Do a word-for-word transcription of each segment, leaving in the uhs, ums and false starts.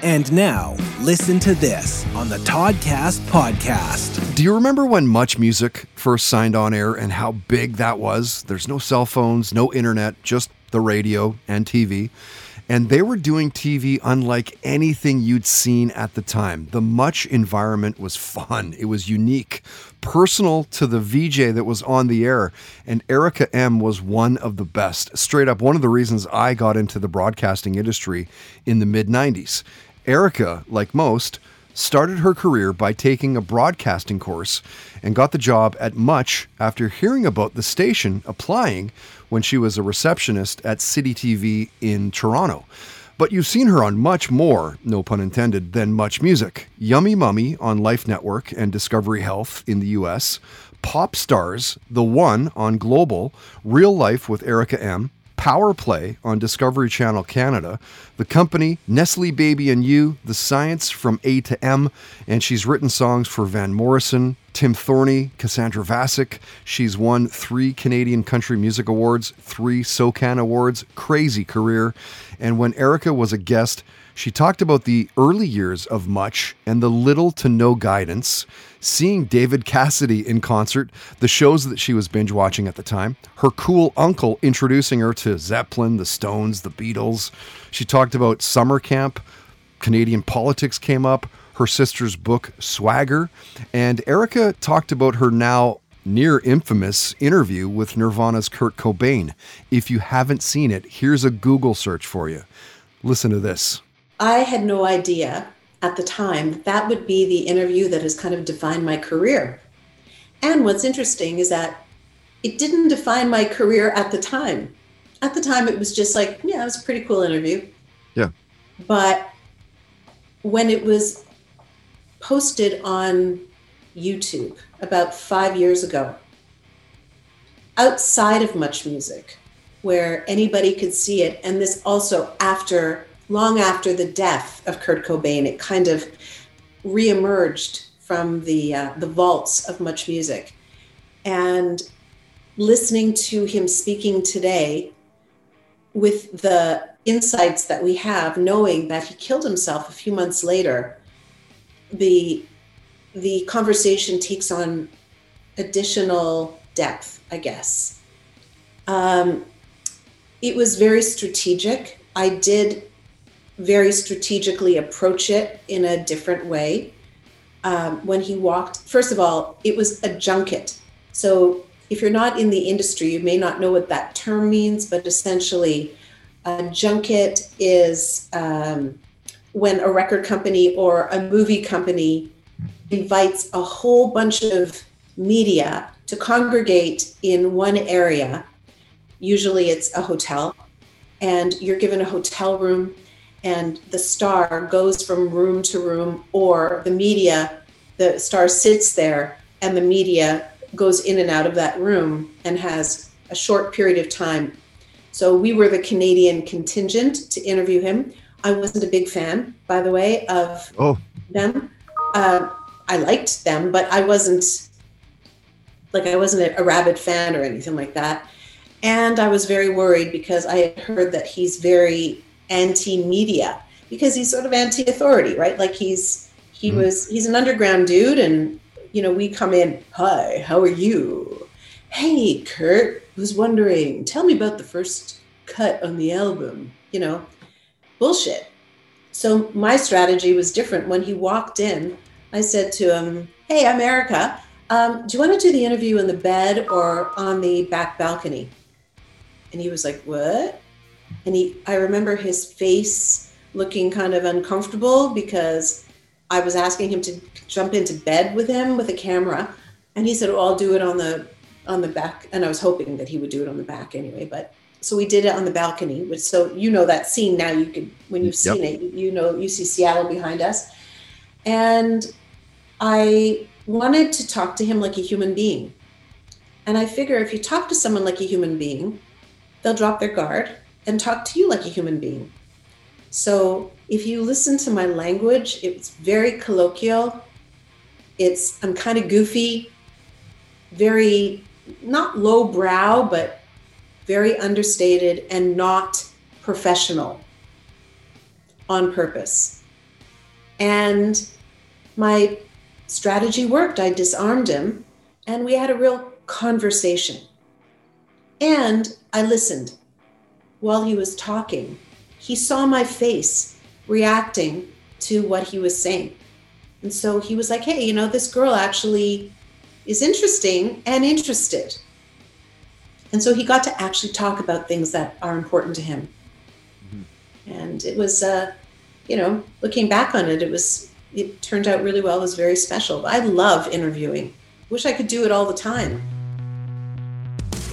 And now, listen to this on the Toddcast Podcast. Do you remember when Much Music first signed on air and how big that was? There's no cell phones, no internet, just the radio and T V. And they were doing T V unlike anything you'd seen at the time. The Much environment was fun. It was unique, personal to the V J that was on the air. And Erica Ehm was one of the best. Straight up, one of the reasons I got into the broadcasting industry in the mid nineties. Erica, like most, started her career by taking a broadcasting course and got the job at Much after hearing about the station applying when she was a receptionist at City T V in Toronto. But you've seen her on much more, no pun intended, than Much Music. Yummy Mummy on Life Network and Discovery Health in the U S, Pop Stars, The One on Global, Real Life with Erica M., Power Play on Discovery Channel Canada, The Company, Nestle, Baby and You, The Science from A to M, and she's written songs for Van Morrison, Tim Thorny, Cassandra Vasek. She's won three Canadian Country Music Awards, three SoCan Awards, crazy career. And when Erica was a guest, she talked about the early years of Much and the little to no guidance, seeing David Cassidy in concert, the shows that she was binge watching at the time, her cool uncle introducing her to Zeppelin, the Stones, the Beatles. She talked about summer camp, Canadian politics came up, her sister's book, Swagger, and Erica talked about her now near infamous interview with Nirvana's Kurt Cobain. If you haven't seen it, here's a Google search for you. Listen to this. I had no idea at the time that, that would be the interview that has kind of defined my career. And what's interesting is that it didn't define my career at the time. At the time, it was just like, yeah, it was a pretty cool interview. Yeah. But when it was posted on YouTube about five years ago, outside of Much Music, where anybody could see it, and this also after long after the death of Kurt Cobain, it kind of reemerged from the uh, the vaults of Much Music. And listening to him speaking today with the insights that we have, knowing that he killed himself a few months later, the the conversation takes on additional depth, I guess. Um, it was very strategic. I did very strategically approach it in a different way. Um, when he walked, first of all, it was a junket. So if you're not in the industry, you may not know what that term means, but essentially a junket is um, when a record company or a movie company invites a whole bunch of media to congregate in one area. Usually it's a hotel, and you're given a hotel room, and the star goes from room to room, or the media, the star sits there and the media goes in and out of that room and has a short period of time. So we were the Canadian contingent to interview him. I wasn't a big fan, by the way, of oh. them. Uh, I liked them, but I wasn't like I wasn't a rabid fan or anything like that. And I was very worried because I had heard that he's very anti-media, because he's sort of anti-authority, right? Like he's he mm-hmm. was he's an underground dude, and you know, we come in, hi, how are you? Hey, Kurt, was wondering, tell me about the first cut on the album, you know, bullshit. So my strategy was different. When he walked in, I said to him, hey, I'm Erica. Um, do you want to do the interview in the bed or on the back balcony? And he was like, what? And he, I remember his face looking kind of uncomfortable because I was asking him to jump into bed with him with a camera. And he said, oh, I'll do it on the on the back. And I was hoping that he would do it on the back anyway. But so we did it on the balcony, which, so you know that scene now, you could, when you've seen yep. it, you know, you see Seattle behind us. And I wanted to talk to him like a human being. And I figure if you talk to someone like a human being, they'll drop their guard and talk to you like a human being. So if you listen to my language, it's very colloquial. It's, I'm kind of goofy, very, not lowbrow, but very understated and not professional on purpose. And my strategy worked. I disarmed him and we had a real conversation. And I listened while he was talking. He saw my face reacting to what he was saying. And so he was like, hey, you know, this girl actually is interesting and interested. And so he got to actually talk about things that are important to him. Mm-hmm. And it was, uh, you know, looking back on it, it was, it turned out really well. It was very special. I love interviewing. Wish I could do it all the time.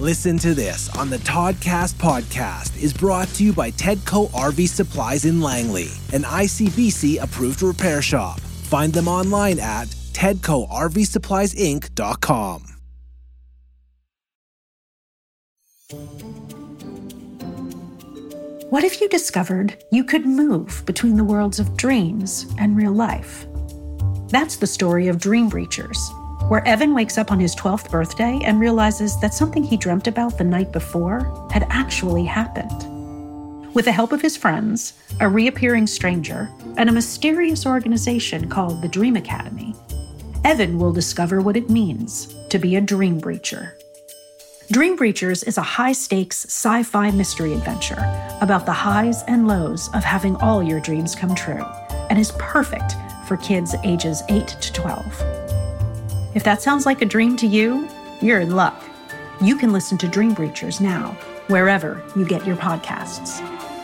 Listen to This on the Toddcast Podcast is brought to you by Tedco R V Supplies in Langley, an I C B C-approved repair shop. Find them online at Tedco R V Supplies Inc dot com. What if you discovered you could move between the worlds of dreams and real life? That's the story of Dream Breachers, where Evan wakes up on his twelfth birthday and realizes that something he dreamt about the night before had actually happened. With the help of his friends, a reappearing stranger, and a mysterious organization called the Dream Academy, Evan will discover what it means to be a dream breacher. Dream Breachers is a high-stakes sci-fi mystery adventure about the highs and lows of having all your dreams come true, and is perfect for kids ages eight to twelve. If that sounds like a dream to you, you're in luck. You can listen to Dream Breachers now, wherever you get your podcasts.